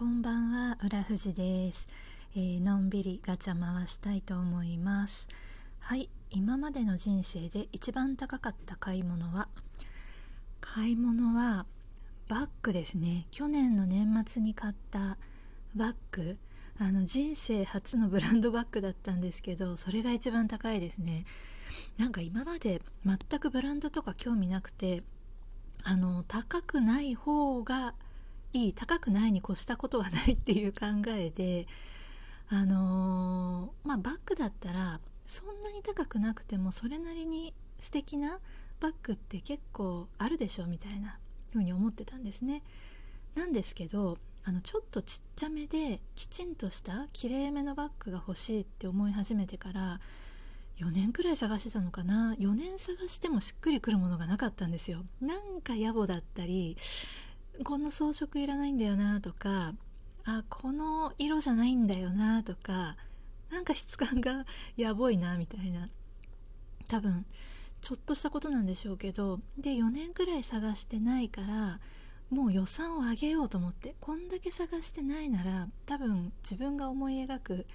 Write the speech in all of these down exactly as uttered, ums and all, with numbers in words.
こんばんは、浦富士です。えー、のんびりガチャ回したいと思います。はい、今までの人生で一番高かった買い物は買い物はバッグですね。去年の年末に買ったバッグ、あの人生初のブランドバッグだったんですけど、それが一番高いですね。なんか今まで全くブランドとか興味なくて、あの高くない方がいい、高くないに越したことはないっていう考えで、あのー、まあバッグだったらそんなに高くなくてもそれなりに素敵なバッグって結構あるでしょみたいなふうに思ってたんですね。なんですけど、あのちょっとちっちゃめできちんとしたきれいめのバッグが欲しいって思い始めてからよねんくらい探してたのかな。よねん探してもしっくりくるものがなかったんですよ。なんか野暮だったり、この装飾いらないんだよなとか、あ、この色じゃないんだよなとか、なんか質感がやばいなみたいな、多分ちょっとしたことなんでしょうけど、でよねんくらい探してないから、もう予算を上げようと思って、こんだけ探してないなら多分自分が思い描く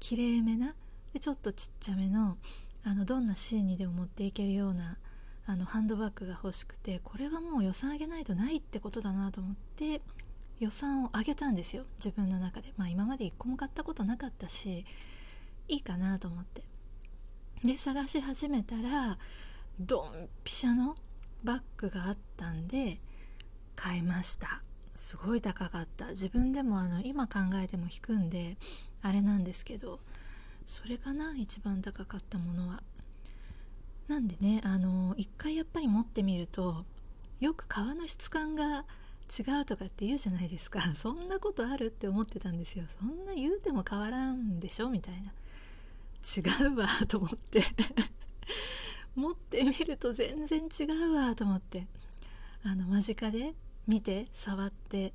きれいめなでちょっとちっちゃめの、あのどんなシーンにでも持っていけるようなあのハンドバッグが欲しくて、これはもう予算上げないとないってことだなと思って予算を上げたんですよ、自分の中で。まあ今まで一個も買ったことなかったしいいかなと思って、で探し始めたらドンピシャのバッグがあったんで買いました。すごい高かった。自分でもあの今考えても引くんであれなんですけど、それかな一番高かったものは。なんでね、あの一回やっぱり持ってみると、よく革の質感が違うとかって言うじゃないですか。そんなことあるって思ってたんですよ。そんな言うても変わらんでしょみたいな、違うわと思って持ってみると全然違うわと思って、あの間近で見て触って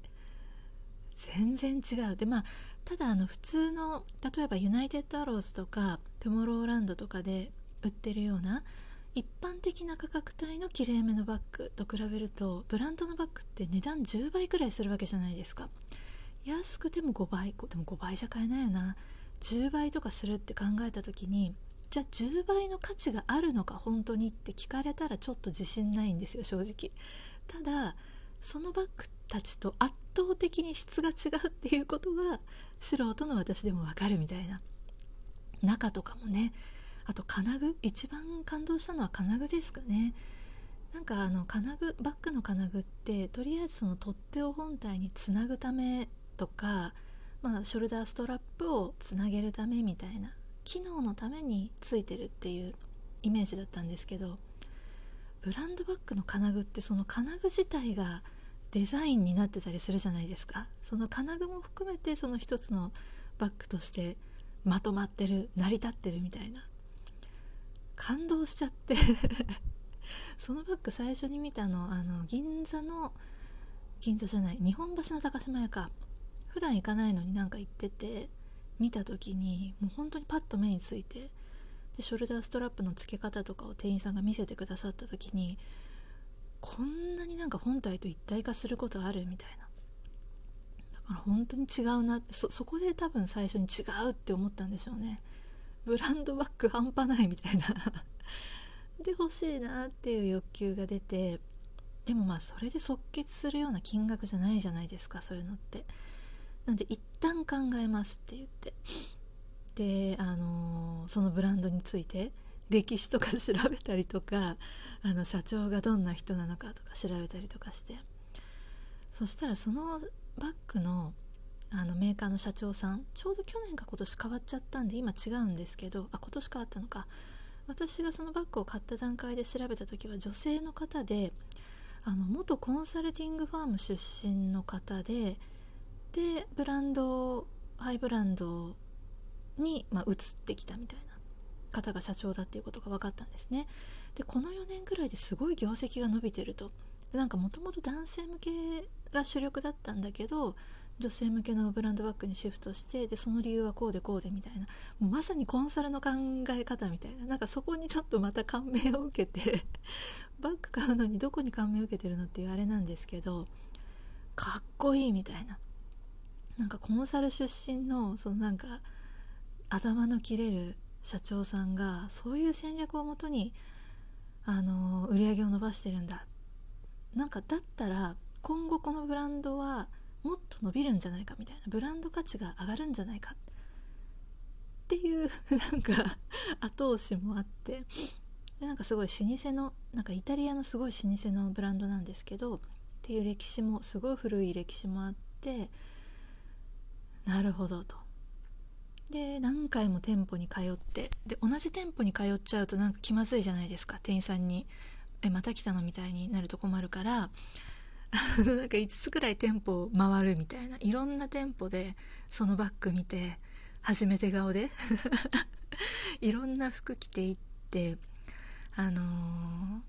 全然違う。でまあただあの普通の、例えばユナイテッドアローズとかトゥモローランドとかで売ってるような一般的な価格帯のきれいめのバッグと比べると、ブランドのバッグって値段じゅうばいくらいするわけじゃないですか。安くてもごばい、でもごばいじゃ買えないよな、じゅうばいとかするって考えた時に、じゃあじゅうばいの価値があるのか本当にって聞かれたらちょっと自信ないんですよ、正直。ただそのバッグたちと圧倒的に質が違うっていうことは素人の私でもわかるみたいな。中とかもね、あと金具、一番感動したのは金具ですかね。なんかあの金具、バッグの金具ってとりあえずその取っ手を本体につなぐためとか、まあ、ショルダーストラップをつなげるためみたいな機能のためについてるっていうイメージだったんですけど、ブランドバッグの金具ってその金具自体がデザインになってたりするじゃないですか。その金具も含めてその一つのバッグとしてまとまってる、成り立ってるみたいな、感動しちゃってそのバッグ最初に見たの、あの銀座の銀座じゃない日本橋の高島屋か、普段行かないのになんか行ってて見た時に、もう本当にパッと目について、でショルダーストラップの付け方とかを店員さんが見せてくださった時に、こんなになんか本体と一体化することあるみたいな。だから本当に違うな、 そ, そこで多分最初に違うって思ったんでしょうね。ブランドバッグ半端ないみたいなで欲しいなっていう欲求が出て、でもまあそれで即決するような金額じゃないじゃないですか、そういうのって。なんで一旦考えますって言って、で、あのー、そのブランドについて歴史とか調べたりとか、あの社長がどんな人なのかとか調べたりとかして、そしたらそのバッグのあのメーカーの社長さん、ちょうど去年か今年変わっちゃったんで今違うんですけど、あ、今年変わったのか。私がそのバッグを買った段階で調べた時は女性の方で、あの元コンサルティングファーム出身の方で、でブランド、ハイブランドに、まあ、移ってきたみたいな方が社長だっていうことが分かったんですね。でこのよねんくらいですごい業績が伸びてると。なんかもともと男性向けが主力だったんだけど、女性向けのブランドバッグにシフトして、でその理由はこうでこうでみたいな、もうまさにコンサルの考え方みたいな。なんかそこにちょっとまた感銘を受けてバッグ買うのにどこに感銘を受けてるのっていうあれなんですけど、かっこいいみたいな。なんかコンサル出身のそのなんか頭の切れる社長さんがそういう戦略をもとにあの売り上げを伸ばしてるんだ、なんかだったら今後このブランドはもっと伸びるんじゃないかみたいな、ブランド価値が上がるんじゃないかっていうなんか後押しもあって、でなんかすごい老舗のなんかイタリアのすごい老舗のブランドなんですけどっていう歴史もすごい古い歴史もあって、なるほどと。で何回も店舗に通って、で同じ店舗に通っちゃうとなんか気まずいじゃないですか、店員さんにえまた来たのみたいになると困るからなんかいつつくらい店舗を回るみたいな、いろんな店舗でそのバッグ見て初めて顔でいろんな服着ていって、あのー、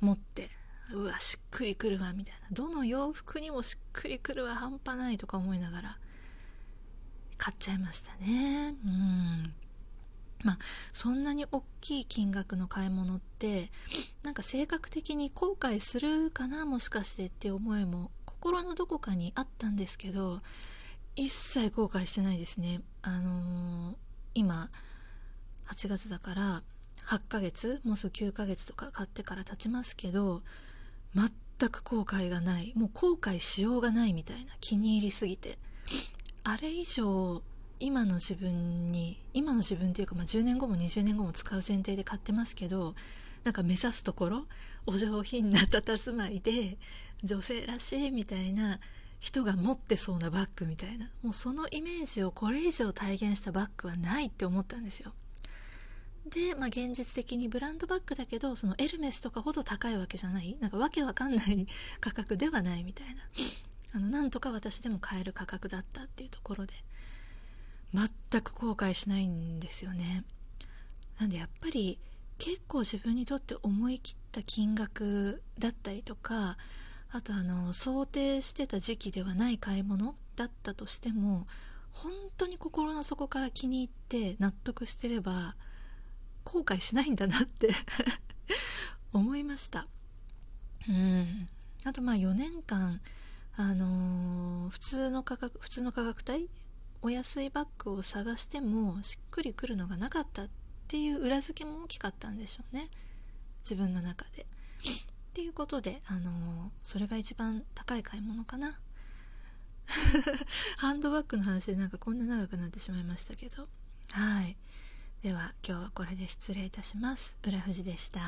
持って、うわしっくりくるわみたいな、どの洋服にもしっくりくるわ半端ないとか思いながら買っちゃいましたね。うん、まあそんなに大きい金額の買い物ってなんか性格的に後悔するかなもしかしてって思いも心のどこかにあったんですけど、一切後悔してないですね。あのー、今はちがつだからはちかげつ、もうすぐきゅうかげつとか買ってから経ちますけど、全く後悔がない、もう後悔しようがないみたいな、気に入りすぎてあれ以上今の自分に今の自分っていうか、まあ、じゅうねんごもにじゅうねんごも使う前提で買ってますけど、なんか目指すところお上品な佇まいで女性らしいみたいな、人が持ってそうなバッグみたいな、もうそのイメージをこれ以上体現したバッグはないって思ったんですよ。で、まあ、現実的にブランドバッグだけどそのエルメスとかほど高いわけじゃない、なんかわけわかんない価格ではないみたいな、あのなんとか私でも買える価格だったっていうところで全く後悔しないんですよね。なんでやっぱり結構自分にとって思い切った金額だったりとか、あとあの想定してた時期ではない買い物だったとしても、本当に心の底から気に入って納得してれば後悔しないんだなって思いました。うん、あとまあよねんかんあのー、普通の価格普通の価格帯お安いバッグを探してもしっくりくるのがなかったっていう裏付けも大きかったんでしょうね、自分の中でっていうことで、あのー、それが一番高い買い物かなハンドバッグの話でなんかこんな長くなってしまいましたけど、はい、では今日はこれで失礼いたします。浦富士でした。